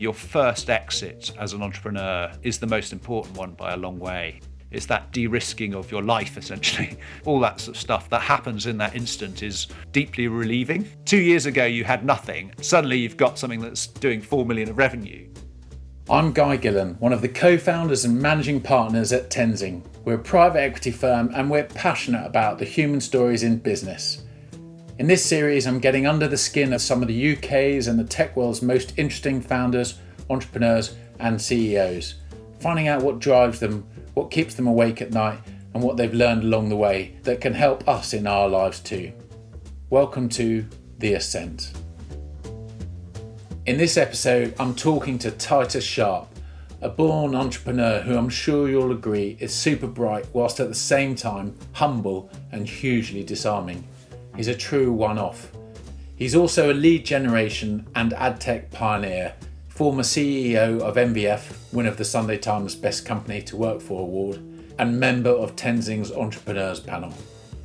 your first exit as an entrepreneur is the most important one by a long way. It's that de-risking of your life, essentially. All that sort of stuff that happens in that instant is deeply relieving. 2 years ago, you had nothing. Suddenly, you've got something that's doing 4 million of revenue. I'm Guy Gillen, one of the co-founders and managing partners at Tenzing. We're a private equity firm and we're passionate about the human stories in business. In this series, I'm getting under the skin of some of the UK's and the tech world's most interesting founders, entrepreneurs, and CEOs, finding out what drives them, what keeps them awake at night, and what they've learned along the way that can help us in our lives too. Welcome to The Ascent. In this episode, I'm talking to Titus Sharpe, a born entrepreneur who I'm sure you'll agree is super bright whilst at the same time humble and hugely disarming. He's a true one-off. He's also a lead generation and ad tech pioneer, former CEO of MVF, winner of the Sunday Times Best Company to Work For award, and member of Tenzing's Entrepreneurs Panel.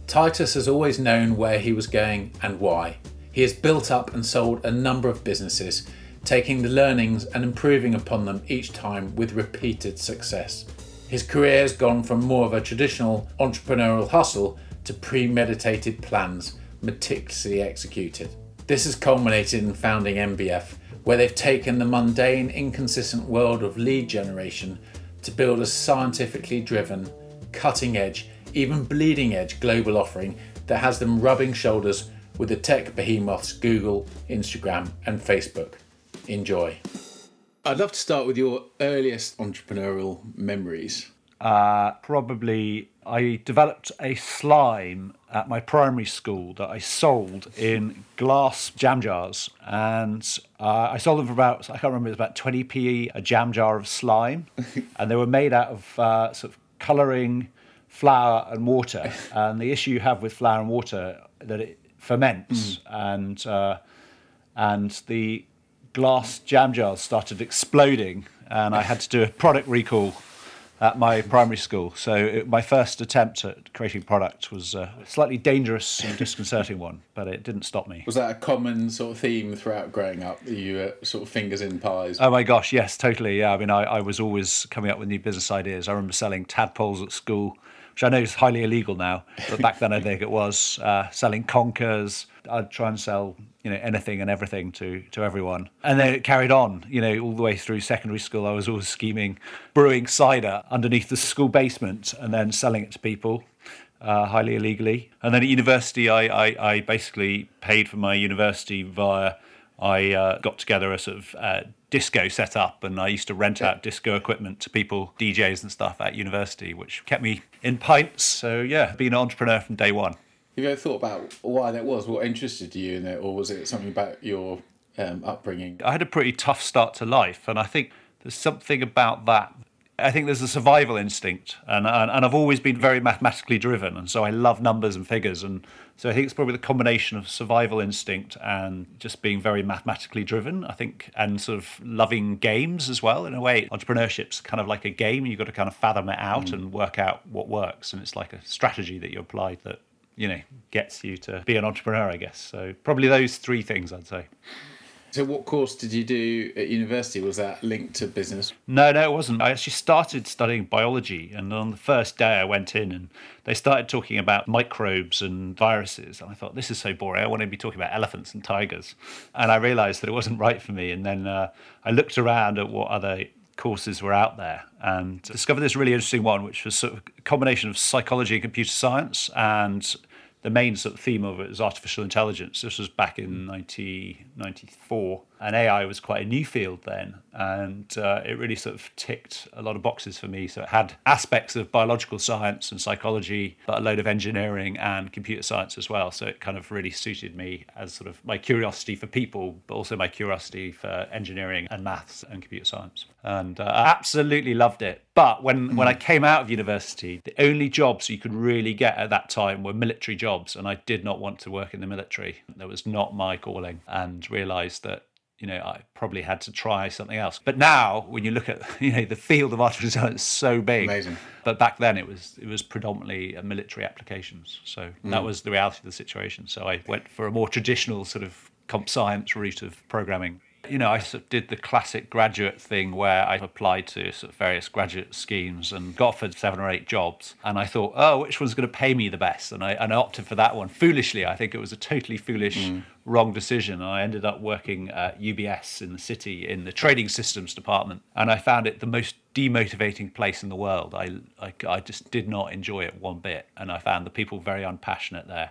Titus has always known where he was going and why. He has built up and sold a number of businesses, taking the learnings and improving upon them each time with repeated success. His career has gone from more of a traditional entrepreneurial hustle to premeditated plans, meticulously executed. This has culminated in founding MVF, where they've taken the mundane, inconsistent world of lead generation to build a scientifically driven, cutting-edge, even bleeding-edge global offering that has them rubbing shoulders with the tech behemoths Google, Instagram, and Facebook. Enjoy. I'd love to start with your earliest entrepreneurial memories. Probably I developed a slime at my primary school that I sold in glass jam jars. And I sold them for about, I can't remember, it was about 20p a jam jar of slime. And they were made out of sort of colouring, flour and water. And the issue you have with flour and water that it ferments and the glass jam jars started exploding, and I had to do a product recall at my primary school. So my first attempt at creating product was a slightly dangerous and disconcerting one, but it didn't stop me. Was that a common sort of theme throughout growing up, that you were sort of fingers in pies? Oh my gosh, yes, totally. Yeah, I mean, I was always coming up with new business ideas. I remember selling tadpoles at school, which I know is highly illegal now, but back then I think it was, selling conkers. I'd try and sell, anything and everything to everyone. And then it carried on, all the way through secondary school. I was always scheming, brewing cider underneath the school basement and then selling it to people, highly illegally. And then at university, I basically paid for my university via, I got together a sort of disco set up, and I used to rent out disco equipment to people, DJs and stuff at university, which kept me in pints. So yeah, being an entrepreneur from day one. Have you ever thought about why that was? What interested you in it, or was it something about your upbringing? I had a pretty tough start to life, and I think there's something about that. I think there's a survival instinct, and I've always been very mathematically driven, and so I love numbers and figures, and so I think it's probably the combination of survival instinct and just being very mathematically driven, I think, and sort of loving games as well. In a way, entrepreneurship's kind of like a game. You've got to kind of fathom it out and work out what works, and it's like a strategy that you apply that gets you to be an entrepreneur, I guess. So probably those three things, I'd say. So what course did you do at university? Was that linked to business? No, it wasn't. I actually started studying biology, and on the first day I went in and they started talking about microbes and viruses, and I thought, this is so boring. I want to be talking about elephants and tigers. And I realised that it wasn't right for me, and then I looked around at what other courses were out there and discovered this really interesting one, which was sort of a combination of psychology and computer science, and the main sort of theme of it is artificial intelligence. This was back in 1994, and AI was quite a new field then, and it really sort of ticked a lot of boxes for me. So it had aspects of biological science and psychology, but a load of engineering and computer science as well. So it kind of really suited me as sort of my curiosity for people, but also my curiosity for engineering and maths and computer science. And I absolutely loved it. But when I came out of university, the only jobs you could really get at that time were military jobs, and I did not want to work in the military. That was not my calling, and realised that, I probably had to try something else. But now, when you look at, the field of artificial intelligence is so big. Amazing. But back then it was predominantly military applications. So that was the reality of the situation. So I went for a more traditional sort of comp science route of programming. You know, I sort of did the classic graduate thing where I applied to sort of various graduate schemes and got offered 7 or 8 jobs. And I thought, oh, which one's going to pay me the best? And I opted for that one. Foolishly, I think it was a totally foolish, wrong decision. And I ended up working at UBS in the city in the trading systems department. And I found it the most demotivating place in the world. I just did not enjoy it one bit. And I found the people very unpassionate there.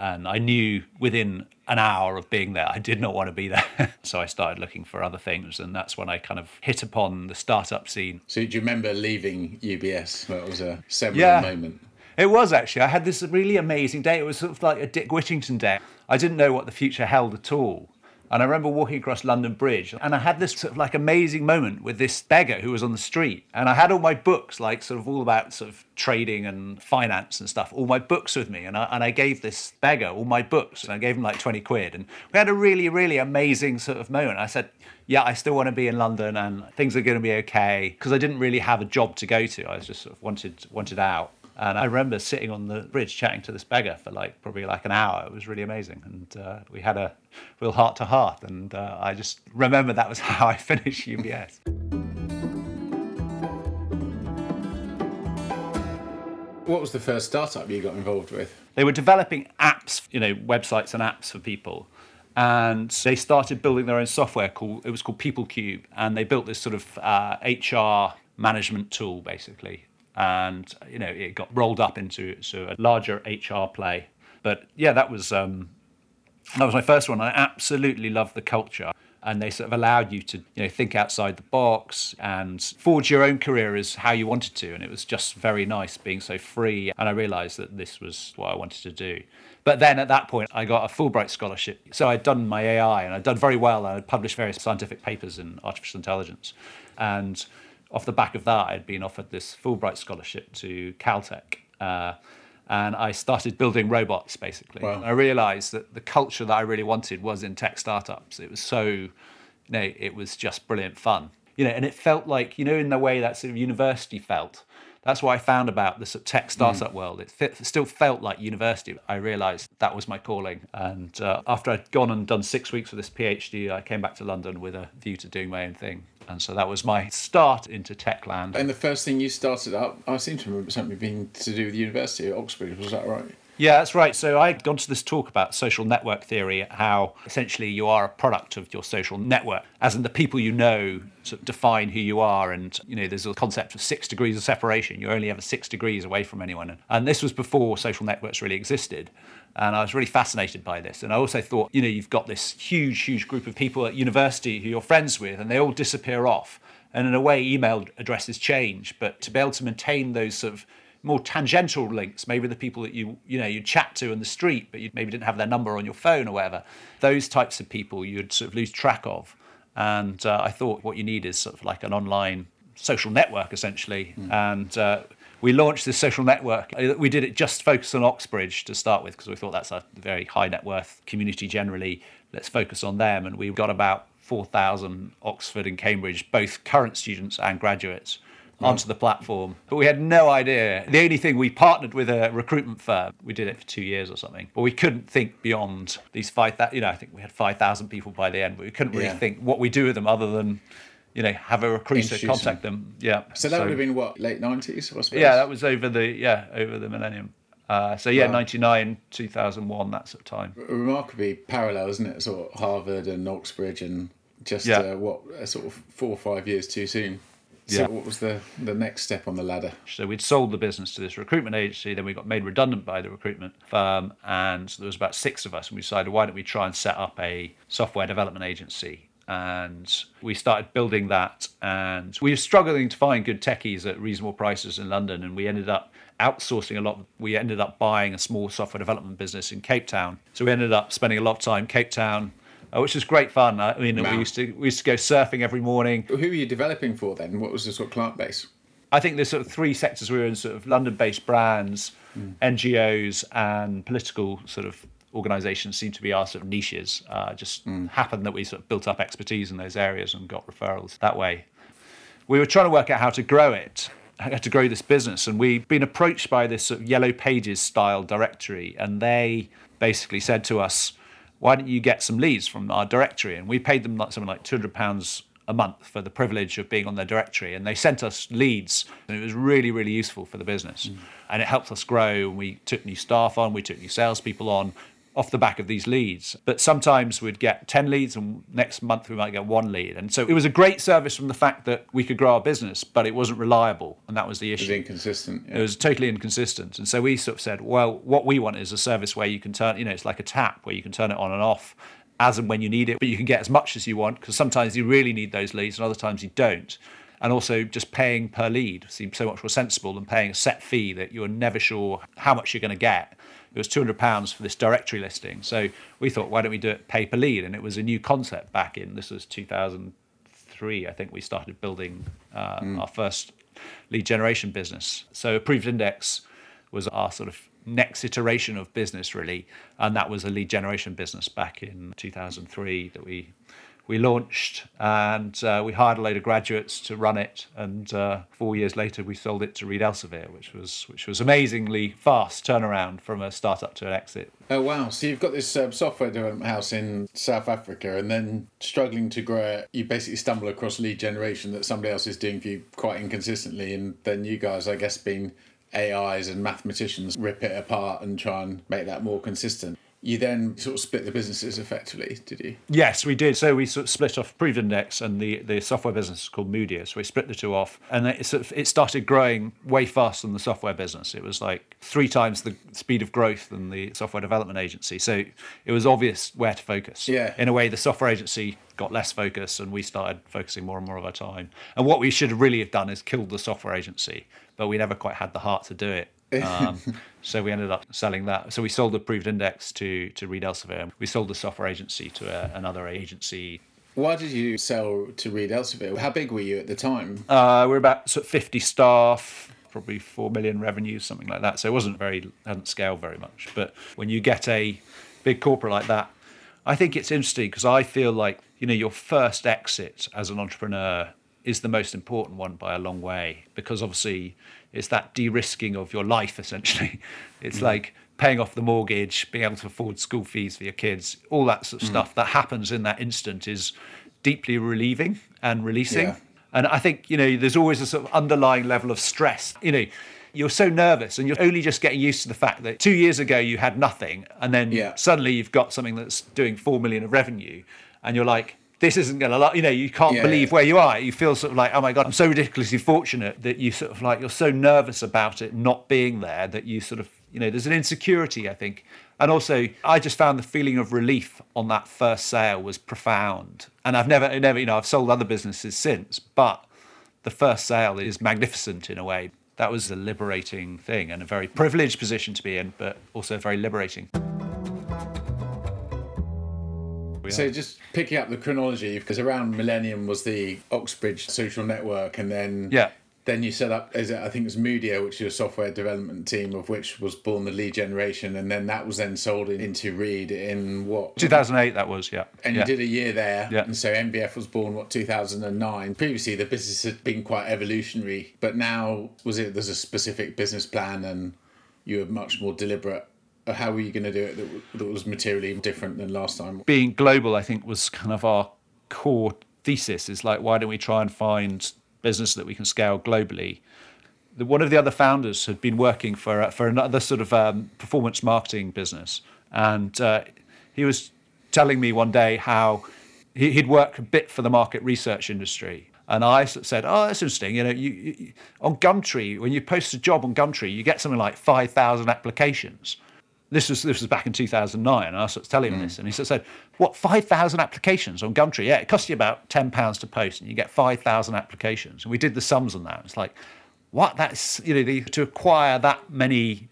And I knew within an hour of being there, I did not want to be there. So I started looking for other things. And that's when I kind of hit upon the startup scene. So do you remember leaving UBS? That was a seminal moment. It was actually. I had this really amazing day. It was sort of like a Dick Whittington day. I didn't know what the future held at all. And I remember walking across London Bridge and I had this sort of like amazing moment with this beggar who was on the street. And I had all my books, like sort of all about sort of trading and finance and stuff, all my books with me. And I gave this beggar all my books and I gave him like 20 quid. And we had a really, really amazing sort of moment. I said, yeah, I still want to be in London and things are going to be okay. Because I didn't really have a job to go to. I just sort of wanted out. And I remember sitting on the bridge chatting to this beggar for probably an hour. It was really amazing. And we had a real heart to heart. And I just remember that was how I finished UBS. What was the first startup you got involved with? They were developing apps, you know, websites and apps for people. And they started building their own software called PeopleCube. And they built this sort of HR management tool, basically. And, you know, it got rolled up into a larger HR play. But yeah, that was my first one. I absolutely loved the culture. And they sort of allowed you to, you know, think outside the box and forge your own career as how you wanted to. And it was just very nice being so free. And I realised that this was what I wanted to do. But then at that point, I got a Fulbright scholarship. So I'd done my AI and I'd done very well. And I'd published various scientific papers in artificial intelligence. And off the back of that, I'd been offered this Fulbright scholarship to Caltech. And I started building robots, basically. Wow. I realised that the culture that I really wanted was in tech startups. It was so, you know, it was just brilliant fun. You know, and it felt like, you know, in the way that sort of university felt. That's what I found about the sort of tech startup world. It still felt like university. I realised that was my calling. And after I'd gone and done 6 weeks with this PhD, I came back to London with a view to doing my own thing. And so that was my start into tech land. And the first thing you started up, I seem to remember something being to do with the university at Oxbridge, was that right? Yeah, that's right. So I'd gone to this talk about social network theory, how essentially you are a product of your social network, as in the people you know sort of define who you are. And, you know, there's a concept of 6 degrees of separation. You're only ever 6 degrees away from anyone. And this was before social networks really existed. And I was really fascinated by this. And I also thought, you know, you've got this huge, huge group of people at university who you're friends with, and they all disappear off. And in a way, email addresses change. But to be able to maintain those sort of more tangential links, maybe the people that you chat to in the street, but you maybe didn't have their number on your phone or whatever. Those types of people you'd sort of lose track of. And I thought what you need is sort of like an online social network, essentially. And we launched this social network. We did it just focused on Oxbridge to start with, because we thought that's a very high net worth community generally. Let's focus on them. And we got about 4,000 Oxford and Cambridge, both current students and graduates, onto the platform. But we had no idea. The only thing, we partnered with a recruitment firm. We did it for 2 years or something. But we couldn't think beyond these 5,000, you know, I think we had 5,000 people by the end, but we couldn't really think what we do with them other than, you know, have a recruiter contact them. Yeah. So that would have been what, late 90s, I suppose? Yeah, that was over the millennium. 99, 2001, that sort of time. Remarkably parallel, isn't it? Sort of Harvard and Oxbridge and just, sort of 4 or 5 years too soon. So what was the next step on the ladder? So we'd sold the business to this recruitment agency, then we got made redundant by the recruitment firm, and there was about 6 of us, and we decided, why don't we try and set up a software development agency? And we started building that, and we were struggling to find good techies at reasonable prices in London, and we ended up outsourcing a lot. We ended up buying a small software development business in Cape Town. So we ended up spending a lot of time in Cape Town, which was great fun. I mean, we used to go surfing every morning. Who were you developing for then? What was the sort of client base? I think there's sort of 3 sectors we were in, sort of London-based brands, NGOs and political sort of organisations seem to be our sort of niches. Just happened that we sort of built up expertise in those areas and got referrals that way. We were trying to work out how to grow it. I had to grow this business, and we've been approached by this sort of Yellow Pages style directory, and they basically said to us, why don't you get some leads from our directory? And we paid them something like £200 a month for the privilege of being on their directory. And they sent us leads. And it was really, really useful for the business. Mm. And it helped us grow. We took new staff on. We took new salespeople on off the back of these leads. But sometimes we'd get 10 leads and next month we might get one lead. And so it was a great service from the fact that we could grow our business, but it wasn't reliable. And that was the issue. It was inconsistent. Yeah. It was totally inconsistent. And so we sort of said, well, what we want is a service where you can turn, you know, it's like a tap where you can turn it on and off as and when you need it, but you can get as much as you want because sometimes you really need those leads and other times you don't. And also just paying per lead seemed so much more sensible than paying a set fee that you're never sure how much you're going to get. It was £200 for this directory listing. So we thought, why don't we do it pay per lead? And it was a new concept back in, this was 2003, I think we started building our first lead generation business. So Approved Index was our sort of next iteration of business really. And that was a lead generation business back in 2003 that we launched, and we hired a load of graduates to run it. And 4 years later, we sold it to Reed Elsevier, which was amazingly fast turnaround from a startup to an exit. Oh, wow. So you've got this software development house in South Africa and then struggling to grow it. You basically stumble across lead generation that somebody else is doing for you quite inconsistently. And then you guys, I guess, being AIs and mathematicians, rip it apart and try and make that more consistent. You then sort of split the businesses effectively, did you? Yes, we did. So we sort of split off Approved Index and the software business is called Moodia. So we split the two off and it started growing way faster than the software business. It was like 3 times the speed of growth than the software development agency. So it was obvious where to focus. Yeah. In a way, the software agency got less focus and we started focusing more and more of our time. And what we should really have done is killed the software agency, but we never quite had the heart to do it. So we ended up selling that. So we sold the Approved Index to Reed Elsevier. We sold the software agency to another agency. Why did you sell to Reed Elsevier? How big were you at the time? We were about sort of 50 staff, probably 4 million revenues, something like that. So it hadn't scaled very much. But when you get a big corporate like that, I think it's interesting because I feel like, you know, your first exit as an entrepreneur is the most important one by a long way, because obviously it's that de-risking of your life, essentially. It's like paying off the mortgage, being able to afford school fees for your kids, all that sort of stuff that happens in that instant is deeply relieving and releasing. Yeah. And I think, you know, there's always a sort of underlying level of stress. You know, you're so nervous and you're only just getting used to the fact that 2 years ago you had nothing and then suddenly you've got something that's doing 4 million of revenue and you're like, this isn't going to last, you know, you can't believe where you are. You feel sort of like, oh my God, I'm so ridiculously fortunate that you sort of like, you're so nervous about it not being there that you sort of, you know, there's an insecurity, I think. And also I just found the feeling of relief on that first sale was profound. And I've never, you know, I've sold other businesses since, but the first sale is magnificent in a way. That was a liberating thing and a very privileged position to be in, but also very liberating. So just picking up the chronology, because around millennium was the Oxbridge social network, and then you set up, I think it was Moodia, which is your software development team, of which was born the lead generation, and then that was then sold into Reed in what? 2008 that was, yeah. And you did a year there, and so MVF was born, 2009? Previously the business had been quite evolutionary, but now there's a specific business plan and you were much more deliberate. How were you going to do it that was materially different than last time? Being global, I think, was kind of our core thesis. It's like, why don't we try and find business that we can scale globally? One of the other founders had been working for another sort of performance marketing business. And he was telling me one day how he'd worked a bit for the market research industry. And I said, oh, that's interesting. You know, you on Gumtree, when you post a job on Gumtree, you get something like 5,000 applications. This was back in 2009, and I was telling him this, and he said, what, 5,000 applications on Gumtree? Yeah, it costs you about £10 to post, and you get 5,000 applications. And we did the sums on that. It's like, what? That's, you know, to acquire that many,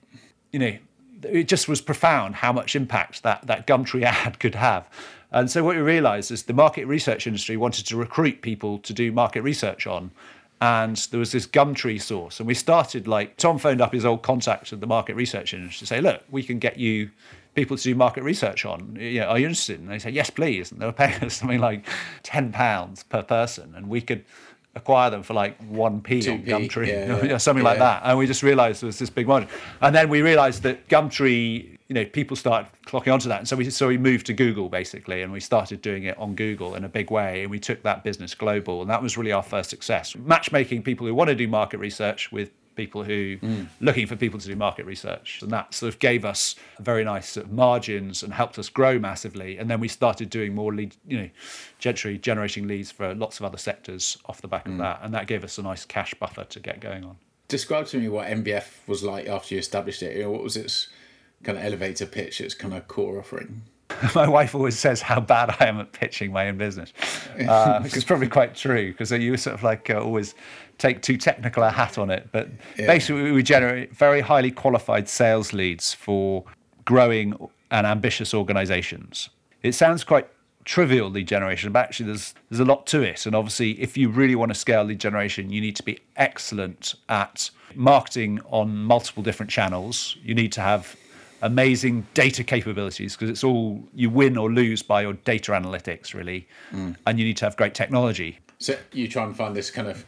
you know, it just was profound how much impact that Gumtree ad could have. And so what we realised is the market research industry wanted to recruit people to do market research on, and there was this Gumtree source. And we started, like, Tom phoned up his old contacts at the market research industry to say, look, we can get you people to do market research on. You know, are you interested? And they said, yes, please. And they were paying us something like £10 per person. And we could acquire them for like 1p on Gumtree, something like that. And we just realized there was this big margin. And then we realized that Gumtree, you know, people started clocking onto that. And so we moved to Google basically, and we started doing it on Google in a big way. And we took that business global. And that was really our first success. Matchmaking people who want to do market research with people who looking for people to do market research. And that sort of gave us very nice sort of margins and helped us grow massively. And then we started doing more lead, Gentry generating leads for lots of other sectors off the back of that. And that gave us a nice cash buffer to get going on. Describe to me what MVF was like after you established it. What was its kind of elevator pitch, its kind of core offering? My wife always says how bad I am at pitching my own business, which is probably quite true, because you sort of like always take too technical a hat on it. But basically, we generate very highly qualified sales leads for growing and ambitious organizations. It sounds quite trivial, lead generation, but actually there's a lot to it. And obviously, if you really want to scale lead generation, you need to be excellent at marketing on multiple different channels. You need to have amazing data capabilities, because it's all, you win or lose by your data analytics really, and you need to have great technology. So you try and find this kind of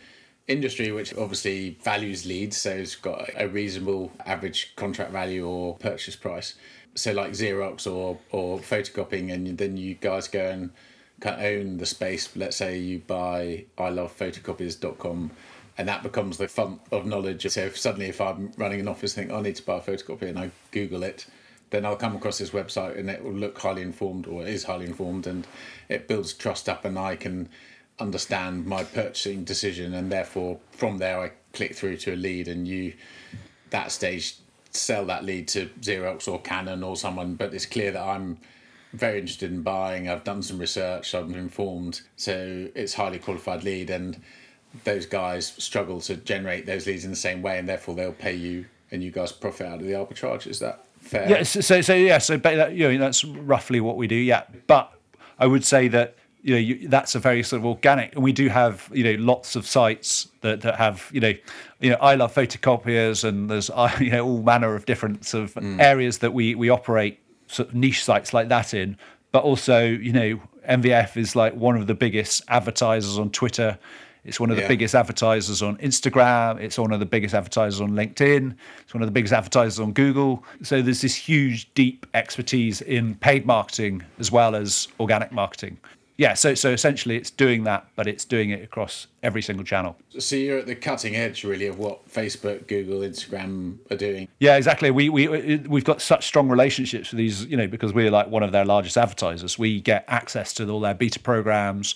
industry which obviously values leads, so it's got a reasonable average contract value or purchase price, so like Xerox or photocopying, and then you guys go and kind of own the space. Let's say you buy ilovephotocopies.com, and that becomes the font of knowledge. So if I'm running an office and think, I need to buy a photocopy, and I Google it, then I'll come across this website and it will look highly informed, or it is highly informed, and it builds trust up, and I can understand my purchasing decision. And therefore, from there, I click through to a lead, and you, that stage, sell that lead to Xerox or Canon or someone. But it's clear that I'm very interested in buying. I've done some research, I'm informed. So it's highly qualified lead, and those guys struggle to generate those leads in the same way, and therefore they'll pay you, and you guys profit out of the arbitrage. Is that fair? Yeah. So that's roughly what we do. Yeah. But I would say that that's a very sort of organic, and we do have lots of sites that have I love photocopiers, and there's all manner of different sort of areas that we operate sort of niche sites like that in. But also MVF is like one of the biggest advertisers on Twitter. It's one of the biggest advertisers on Instagram. It's one of the biggest advertisers on LinkedIn. It's one of the biggest advertisers on Google. So there's this huge, deep expertise in paid marketing as well as organic marketing. Yeah, so essentially it's doing that, but it's doing it across every single channel. So you're at the cutting edge, really, of what Facebook, Google, Instagram are doing. Yeah, exactly. We've got such strong relationships with these, because we're like one of their largest advertisers. We get access to all their beta programs.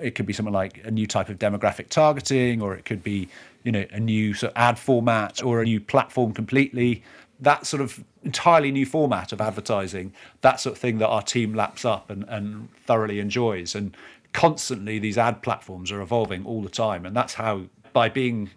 It could be something like a new type of demographic targeting, or it could be, a new sort of ad format, or a new platform completely. That sort of entirely new format of advertising, that sort of thing that our team laps up and thoroughly enjoys. And constantly these ad platforms are evolving all the time. And that's how, by being,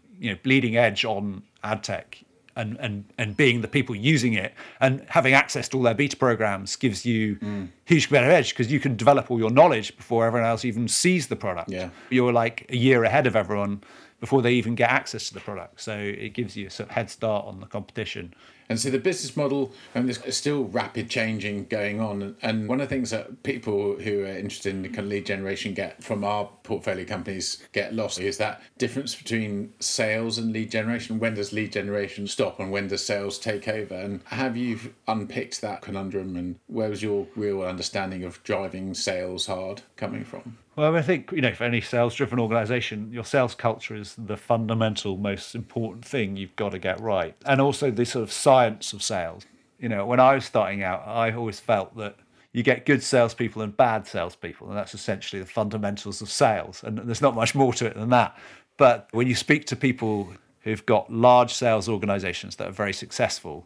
bleeding edge on ad tech and being the people using it and having access to all their beta programs, gives you huge competitive edge, because you can develop all your knowledge before everyone else even sees the product. Yeah. You're like a year ahead of everyone before they even get access to the product. So it gives you a sort of head start on the competition. And so the business model, there's still rapid changing going on. And one of the things that people who are interested in the kind of lead generation get from our portfolio companies get lost is that difference between sales and lead generation. When does lead generation stop and when does sales take over? And have you unpicked that conundrum, and where was your real understanding of driving sales hard coming from? Well, I think, for any sales-driven organisation, your sales culture is the fundamental, most important thing you've got to get right. And also the sort of science of sales. When I was starting out, I always felt that you get good salespeople and bad salespeople, and that's essentially the fundamentals of sales. And there's not much more to it than that. But when you speak to people who've got large sales organisations that are very successful,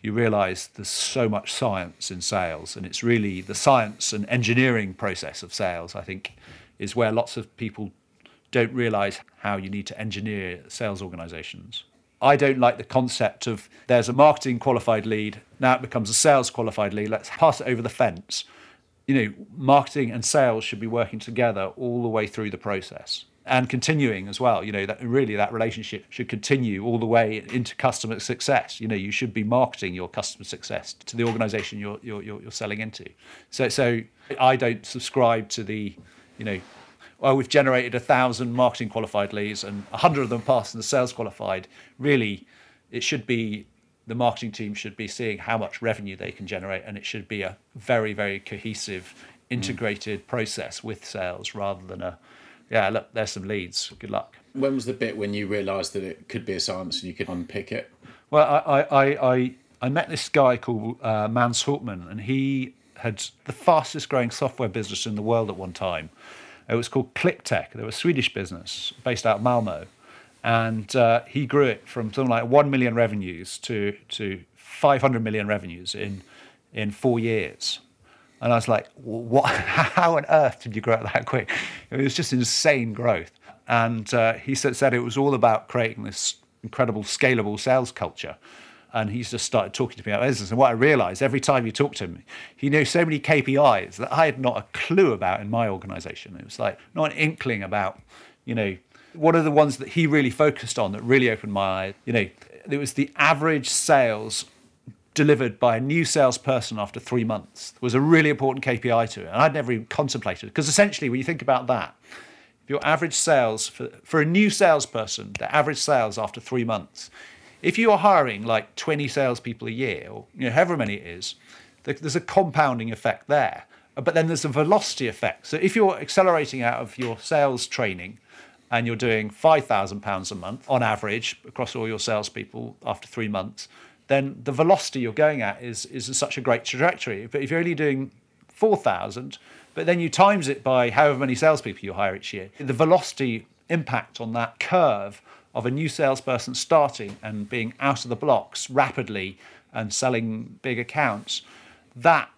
you realise there's so much science in sales, and it's really the science and engineering process of sales, I think, is where lots of people don't realise how you need to engineer sales organisations. I don't like the concept of there's a marketing qualified lead, now it becomes a sales qualified lead, let's pass it over the fence. Marketing and sales should be working together all the way through the process. And continuing as well, that relationship should continue all the way into customer success. You should be marketing your customer success to the organisation you're selling into. So I don't subscribe to the, well, we've generated 1,000 marketing qualified leads and 100 of them passed and the sales qualified. Really, it should be the marketing team should be seeing how much revenue they can generate, and it should be a very, very cohesive, integrated process with sales rather than a, yeah, look, there's some leads, good luck. When was the bit when you realised that it could be a science and you could unpick it? Well, I met this guy called Mans Hultman, and he had the fastest growing software business in the world at one time. It was called ClickTech. They were a Swedish business based out of Malmo. And he grew it from something like 1 million revenues to 500 million revenues in 4 years. And I was like, what? How on earth did you grow it that quick? It was just insane growth. And he said it was all about creating this incredible scalable sales culture. And he's just started talking to me about business. And what I realised, every time you talk to him, he knew so many KPIs that I had not a clue about in my organisation. It was like not an inkling about, you know, what are the ones that he really focused on that really opened my eye. You know, it was the average sales delivered by a new salesperson after 3 months was a really important KPI to it. And I'd never even contemplated it. Because essentially, when you think about that, if your average sales for a new salesperson, the average sales after 3 months, if you are hiring like 20 salespeople a year, or you know, however many it is, there's a compounding effect there. But then there's a velocity effect. So if you're accelerating out of your sales training and you're doing £5,000 a month on average across all your salespeople after 3 months, then the velocity you're going at is such a great trajectory. But if you're only doing 4,000, but then you times it by however many salespeople you hire each year, the velocity impact on that curve of a new salesperson starting and being out of the blocks rapidly and selling big accounts, that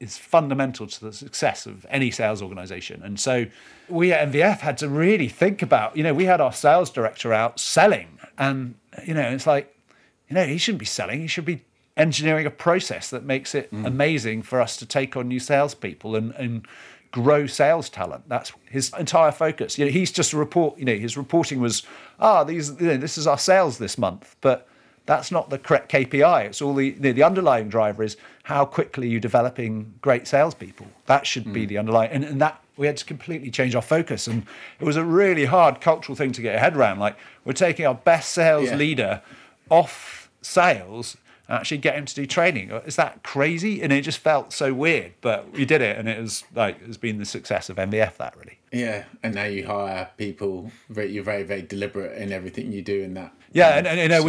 is fundamental to the success of any sales organisation. And so we at MVF had to really think about, you know, we had our sales director out selling, and, you know, it's like, you know, he shouldn't be selling, he should be engineering a process that makes it amazing for us to take on new salespeople and grow sales talent. That's his entire focus. You know, he's just a report, you know, his reporting was, these, you know, this is our sales this month, but that's not the correct KPI. It's all the underlying driver is how quickly you're developing great salespeople. That should be the underlying, and that we had to completely change our focus. And it was a really hard cultural thing to get your head around. Like, we're taking our best sales leader off sales and actually get him to do training. Is that crazy? And it just felt so weird, but we did it, and it was like, it's been the success of MVF, that really. Yeah, and now you hire people, you're very, very deliberate in everything you do in that. Yeah, and you know, so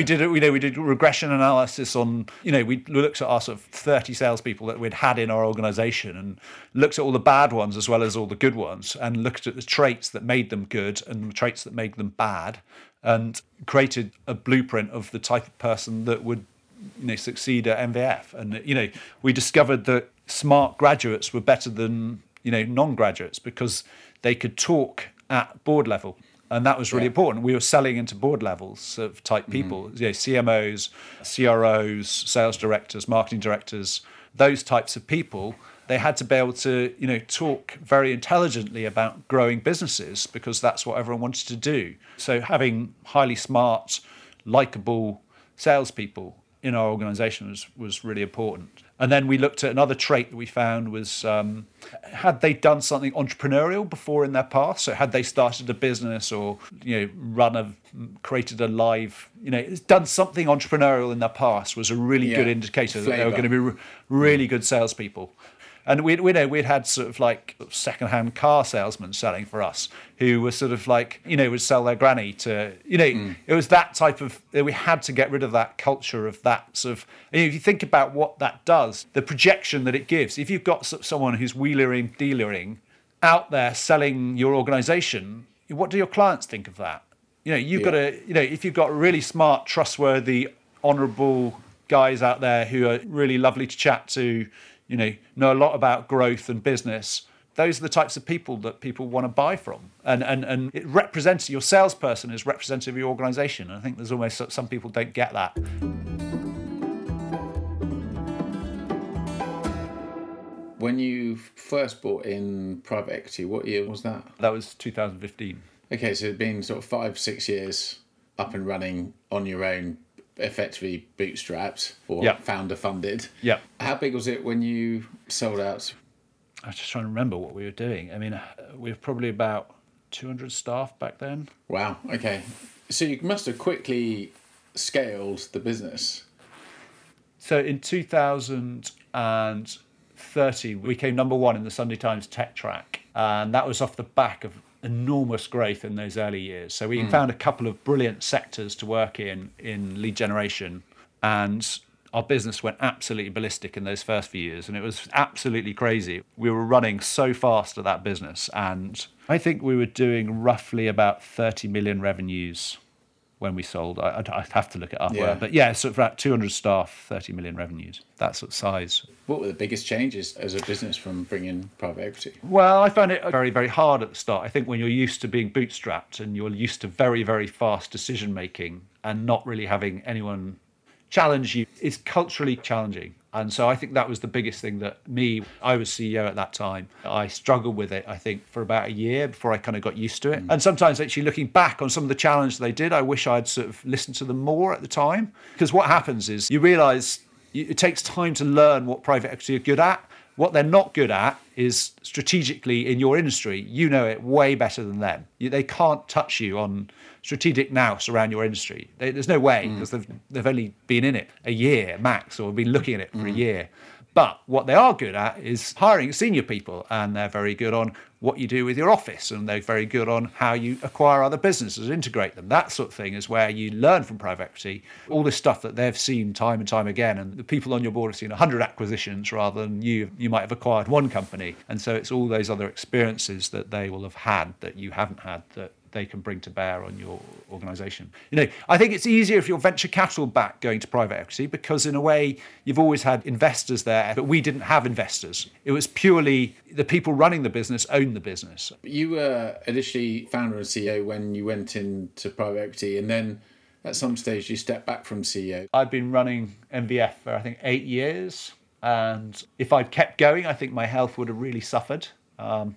we did regression analysis on, you know, we looked at our sort of 30 salespeople that we'd had in our organisation and looked at all the bad ones as well as all the good ones and looked at the traits that made them good and the traits that made them bad and created a blueprint of the type of person that would, you know, succeed at MVF. And, you know, we discovered that smart graduates were better than, you know, non-graduates because they could talk at board level. And that was really important. We were selling into board levels of type people, you know, CMOs, CROs, sales directors, marketing directors, those types of people. They had to be able to, you know, talk very intelligently about growing businesses because that's what everyone wanted to do. So having highly smart, likable salespeople in our organisation was really important. And then we looked at another trait that we found was, had they done something entrepreneurial before in their past? So had they started a business or, you know, created a live, you know, done something entrepreneurial in their past was a really good indicator that they were going to be really good salespeople. And we'd had sort of like secondhand car salesmen selling for us who were sort of like, you know, would sell their granny to, you know, it was that type of, we had to get rid of that culture of that sort of, you know, if you think about what that does, the projection that it gives, if you've got someone who's wheelering, dealering out there selling your organisation, what do your clients think of that? You know, you've got to, you know, if you've got really smart, trustworthy, honourable guys out there who are really lovely to chat to, you know a lot about growth and business, those are the types of people that people want to buy from. And it represents, your salesperson is representative of your organisation. I think there's almost, some people don't get that. When you first bought in private equity, what year was that? That was 2015. Okay, so it's been sort of 5-6 years up and running on your own, effectively bootstrapped or founder funded. Yeah. How big was it when you sold out? I was just trying to remember what we were doing. I mean, we were probably about 200 staff back then. Wow. Okay. So you must have quickly scaled the business. So in 2030, we came number one in the Sunday Times Tech Track. And that was off the back of enormous growth in those early years. So we found a couple of brilliant sectors to work in lead generation. And our business went absolutely ballistic in those first few years. And it was absolutely crazy. We were running so fast at that business. And I think we were doing roughly about 30 million revenues when we sold. I'd have to look it up. Yeah. But yeah, so for about 200 staff, 30 million revenues, that sort of size. What were the biggest changes as a business from bringing private equity? Well, I found it very, very hard at the start. I think when you're used to being bootstrapped and you're used to very, very fast decision making and not really having anyone challenge you, it's culturally challenging. And so I think that was the biggest thing that I was CEO at that time. I struggled with it, I think, for about a year before I kind of got used to it. And sometimes actually looking back on some of the challenges they did, I wish I'd sort of listened to them more at the time. Because what happens is you realise it takes time to learn what private equity are good at. What they're not good at is strategically in your industry. You know it way better than them. They can't touch you on strategic nous around your industry. There's no way, because they've only been in it a year max, or been looking at it for a year. But what they are good at is hiring senior people, and they're very good on what you do with your office, and they're very good on how you acquire other businesses, integrate them. That sort of thing is where you learn from private equity, all this stuff that they've seen time and time again. And the people on your board have seen 100 acquisitions rather than you might have acquired one company. And so it's all those other experiences that they will have had that you haven't had that they can bring to bear on your organisation. You know, I think it's easier if you're venture capital backed going to private equity, because in a way you've always had investors there, but we didn't have investors. It was purely the people running the business own the business. You were initially founder and CEO when you went into private equity, and then at some stage you stepped back from CEO. I'd been running MVF for I think 8 years, and if I'd kept going, I think my health would have really suffered. I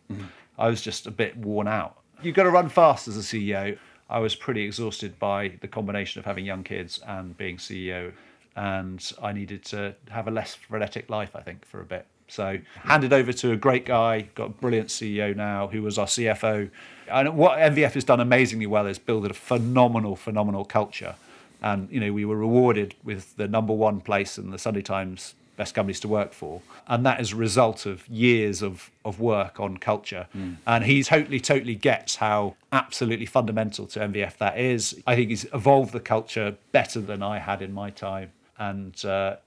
was just a bit worn out. You've got to run fast as a CEO. I was pretty exhausted by the combination of having young kids and being CEO, and I needed to have a less frenetic life, I think, for a bit. So handed over to a great guy, got a brilliant CEO now, who was our CFO. And what MVF has done amazingly well is build a phenomenal, phenomenal culture. And, you know, we were rewarded with the number one place in the Sunday Times Best Companies to Work For. And that is a result of years of work on culture. And he totally gets how absolutely fundamental to MVF that is. I think he's evolved the culture better than I had in my time. And,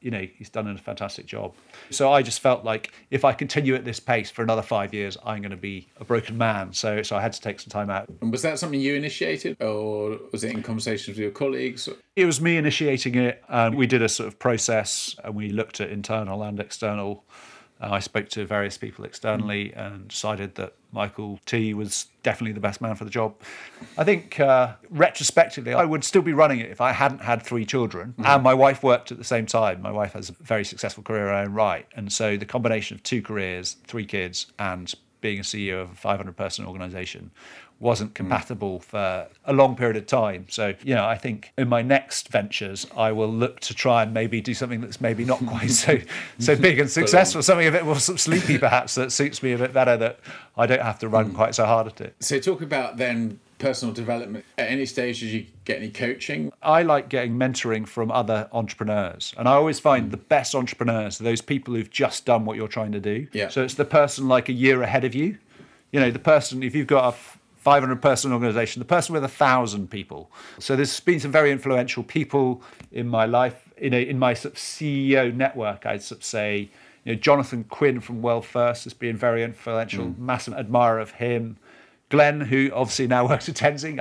you know, he's done a fantastic job. So I just felt like if I continue at this pace for another 5 years, I'm going to be a broken man. So I had to take some time out. And was that something you initiated, or was it in conversations with your colleagues? It was me initiating it. And we did a sort of process, and we looked at internal and external. I spoke to various people externally and decided that Michael T was definitely the best man for the job. I think retrospectively, I would still be running it if I hadn't had 3 children. And my wife worked at the same time. My wife has a very successful career in her own right. And so the combination of 2 careers, 3 kids, and being a CEO of a 500-person organisation wasn't compatible for a long period of time. So, you know, I think in my next ventures, I will look to try and maybe do something that's maybe not quite so big and successful, something a bit more sort of sleepy perhaps, that suits me a bit better, that I don't have to run quite so hard at it. So talk about then personal development. At any stage, did you get any coaching? I like getting mentoring from other entrepreneurs. And I always find the best entrepreneurs are those people who've just done what you're trying to do. Yeah. So it's the person like a year ahead of you. You know, the person, if you've got a 500-person organisation, the person with 1,000 people. So there's been some very influential people in my life, in my sort of CEO network. I'd sort of say, you know, Jonathan Quinn from WorldFirst has been very influential. Massive admirer of him. Glenn, who obviously now works at Tenzing,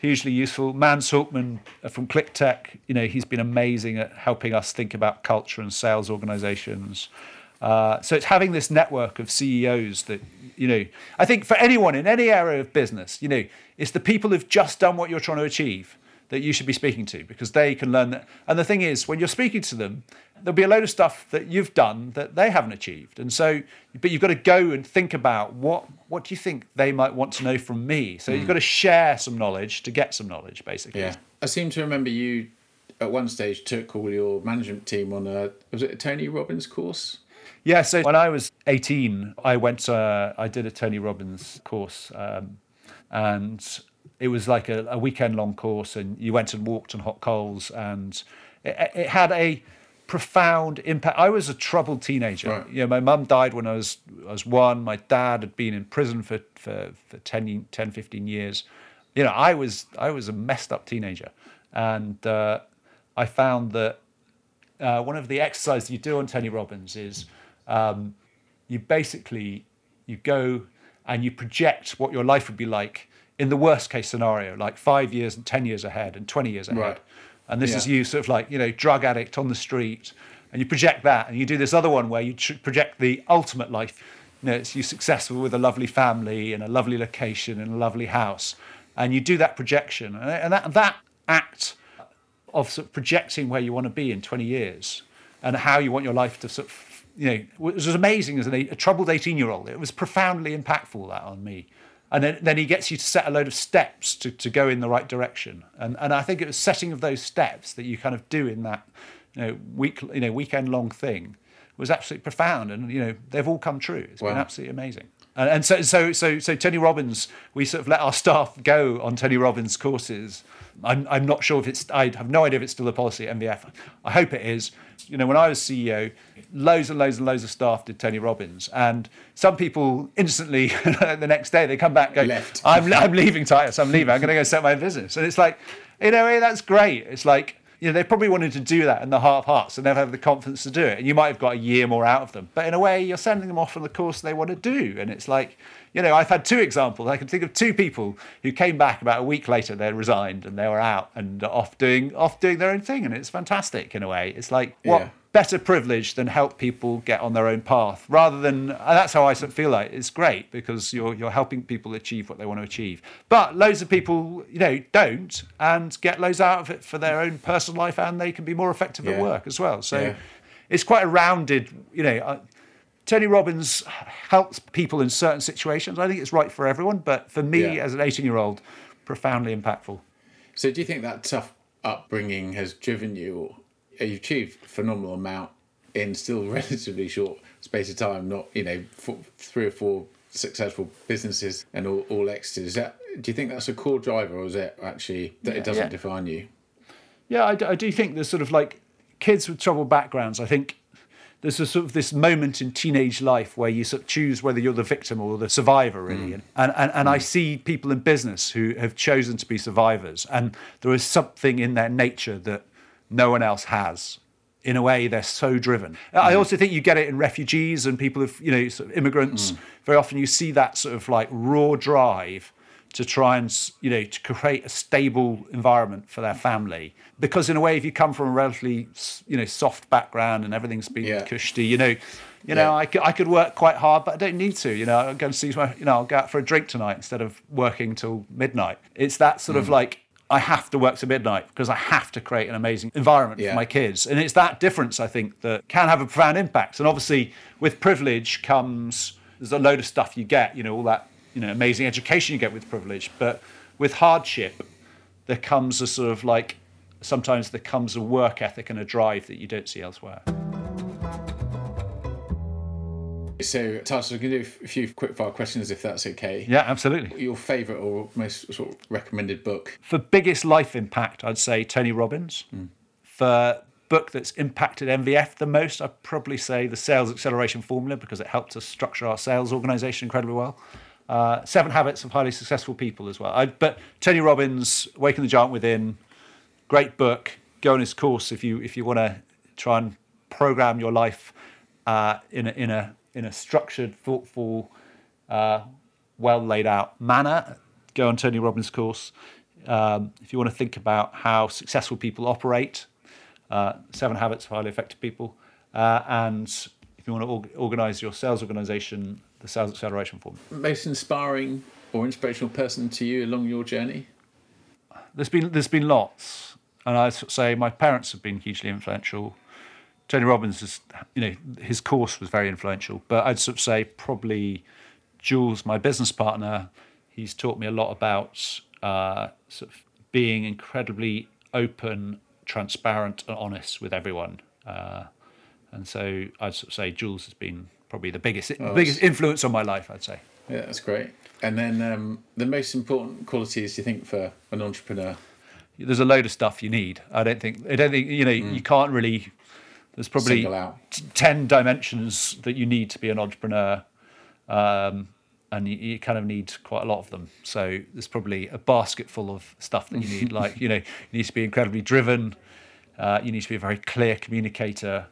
hugely useful. Mans Hultman from ClickTech, you know, he's been amazing at helping us think about culture and sales organisations. So it's having this network of CEOs that, you know, I think for anyone in any area of business, you know, it's the people who've just done what you're trying to achieve that you should be speaking to, because they can learn that. And the thing is, when you're speaking to them, there'll be a load of stuff that you've done that they haven't achieved. And so, but you've got to go and think about what do you think they might want to know from me? So you've got to share some knowledge to get some knowledge, basically. Yeah. I seem to remember you at one stage took all your management team on was it a Tony Robbins course? Yeah, so when I was 18, I did a Tony Robbins course, and it was like a weekend-long course, and you went and walked on hot coals, and it had a profound impact. I was a troubled teenager. Right. You know, my mum died when I was one. My dad had been in prison for 10, 15 years. You know, I was a messed up teenager, and I found that one of the exercises you do on Tony Robbins is you go and you project what your life would be like in the worst case scenario, like 5 years and 10 years ahead and 20 years ahead. Right. And this is you sort of like, you know, drug addict on the street, and you project that, and you do this other one where you project the ultimate life. You know, it's you successful with a lovely family and a lovely location and a lovely house. And you do that projection. And that act of sort of projecting where you want to be in 20 years and how you want your life to sort of, you know, it was amazing as a troubled 18-year-old. It was profoundly impactful, that, on me. And then he gets you to set a load of steps to go in the right direction. And I think it was setting of those steps that you kind of do in that, you know, weekend long thing was absolutely profound. And, you know, they've all come true. It's been absolutely amazing. And so Tony Robbins, we sort of let our staff go on Tony Robbins courses. I'm not sure if it's, I have no idea if it's still a policy at MVF. I hope it is. You know, when I was CEO, loads and loads and loads of staff did Tony Robbins. And some people instantly, the next day, they come back and go, left. I'm leaving Titus, I'm leaving. I'm going to go set my own business. And it's like, you know, hey, that's great. It's like, you know, they probably wanted to do that in the heart of hearts and never have the confidence to do it. And you might have got a year more out of them. But in a way, you're sending them off on the course they want to do. And it's like, you know, I've had two examples. I can think of two people who came back about a week later, they resigned and they were out and off doing their own thing. And it's fantastic in a way. It's like, what better privilege than help people get on their own path rather than, and that's how I sort of feel like it's great because you're helping people achieve what they want to achieve. But loads of people, you know, don't and get loads out of it for their own personal life, and they can be more effective at work as well. So it's quite a rounded, you know, Tony Robbins helps people in certain situations. I think it's right for everyone, but for me as an 18-year-old, profoundly impactful. So do you think that tough upbringing has driven you? You've achieved a phenomenal amount in still relatively short space of time, not, you know, 3 or 4 successful businesses and all exited. Is that, do you think that's a core driver, or is it actually that it doesn't define you? Yeah, I do think there's sort of like kids with troubled backgrounds. I think there's a sort of this moment in teenage life where you sort of choose whether you're the victim or the survivor, really. And I see people in business who have chosen to be survivors, and there is something in their nature that no one else has. In a way, they're so driven. I also think you get it in refugees and people who've, you know, sort of immigrants. Very often you see that sort of like raw drive to try and, you know, to create a stable environment for their family. Because in a way, if you come from a relatively, you know, soft background and everything's been cushy, you know, I could work quite hard, but I don't need to. You know, I'm going to see my, you know, I'll go out for a drink tonight instead of working till midnight. It's that sort of like, I have to work to midnight because I have to create an amazing environment for my kids. And it's that difference, I think, that can have a profound impact. And obviously, with privilege comes, there's a load of stuff you get, you know, all that, you know, amazing education you get with privilege. But with hardship, there comes a sort of like, sometimes there comes a work ethic and a drive that you don't see elsewhere. So, Titus, we're going to do a few quickfire questions, if that's okay. Yeah, absolutely. Your favourite or most sort of recommended book? For biggest life impact, I'd say Tony Robbins. For book that's impacted MVF the most, I'd probably say The Sales Acceleration Formula, because it helped us structure our sales organisation incredibly well. 7 Habits of Highly Successful People as well. But Tony Robbins, Waking the Giant Within, great book. Go on his course if you want to try and programme your life in a structured, thoughtful, well laid out manner. Go on Tony Robbins' course. If you want to think about how successful people operate, 7 Habits of Highly Effective People. And if you want to organize your sales organization, The Sales Acceleration Formula. Most inspiring or inspirational person to you along your journey? There's been lots. And I'd say my parents have been hugely influential. Tony Robbins, is, you know, his course was very influential, but I'd sort of say probably Jules, my business partner. He's taught me a lot about sort of being incredibly open, transparent, and honest with everyone. And so I'd sort of say Jules has been probably the biggest influence on my life, I'd say. Yeah, that's great. And then the most important qualities, you think, for an entrepreneur? There's a load of stuff you need. I don't think you can't really. There's probably 10 dimensions that you need to be an entrepreneur, and you kind of need quite a lot of them. So there's probably a basket full of stuff that you need. Like, you need to be incredibly driven. You need to be a very clear communicator.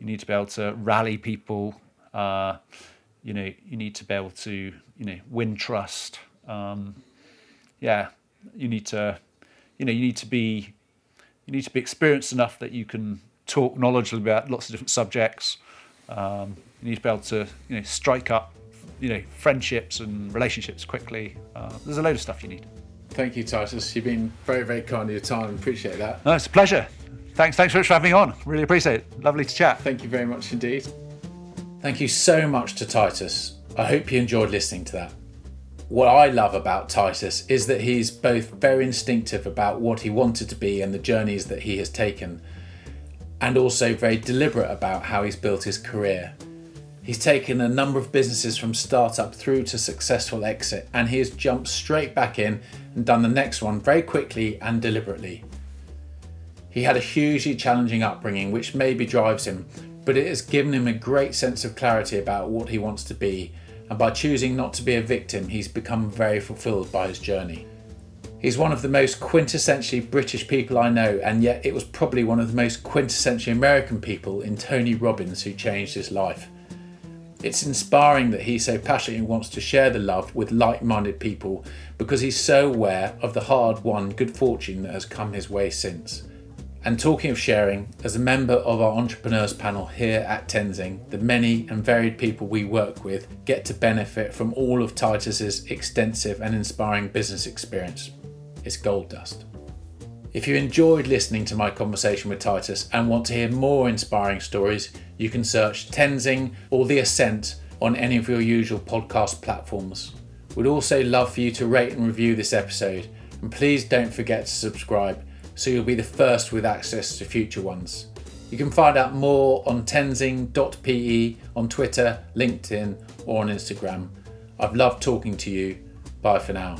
You need to be able to rally people. You need to be able to, win trust. You need to, you need to be experienced enough that you can talk knowledgeable about lots of different subjects. You need to be able to, strike up, friendships and relationships quickly. There's a load of stuff you need. Thank you, Titus. You've been very, very kind of your time. Appreciate that. No, it's a pleasure. Thanks very much for having me on. Really appreciate it. Lovely to chat. Thank you very much indeed. Thank you so much to Titus. I hope you enjoyed listening to that. What I love about Titus is that he's both very instinctive about what he wanted to be and the journeys that he has taken, and also very deliberate about how he's built his career. He's taken a number of businesses from startup through to successful exit, and he has jumped straight back in and done the next one very quickly and deliberately. He had a hugely challenging upbringing, which maybe drives him, but it has given him a great sense of clarity about what he wants to be, and by choosing not to be a victim, he's become very fulfilled by his journey. He's one of the most quintessentially British people I know, and yet it was probably one of the most quintessentially American people in Tony Robbins who changed his life. It's inspiring that he so passionately wants to share the love with like-minded people, because he's so aware of the hard-won good fortune that has come his way since. And talking of sharing, as a member of our entrepreneurs panel here at Tenzing, the many and varied people we work with get to benefit from all of Titus's extensive and inspiring business experience. It's gold dust. If you enjoyed listening to my conversation with Titus and want to hear more inspiring stories, you can search Tenzing or The Ascent on any of your usual podcast platforms. We'd also love for you to rate and review this episode, and please don't forget to subscribe, so you'll be the first with access to future ones. You can find out more on tenzing.pe on Twitter, LinkedIn, or on Instagram. I've loved talking to you. Bye for now.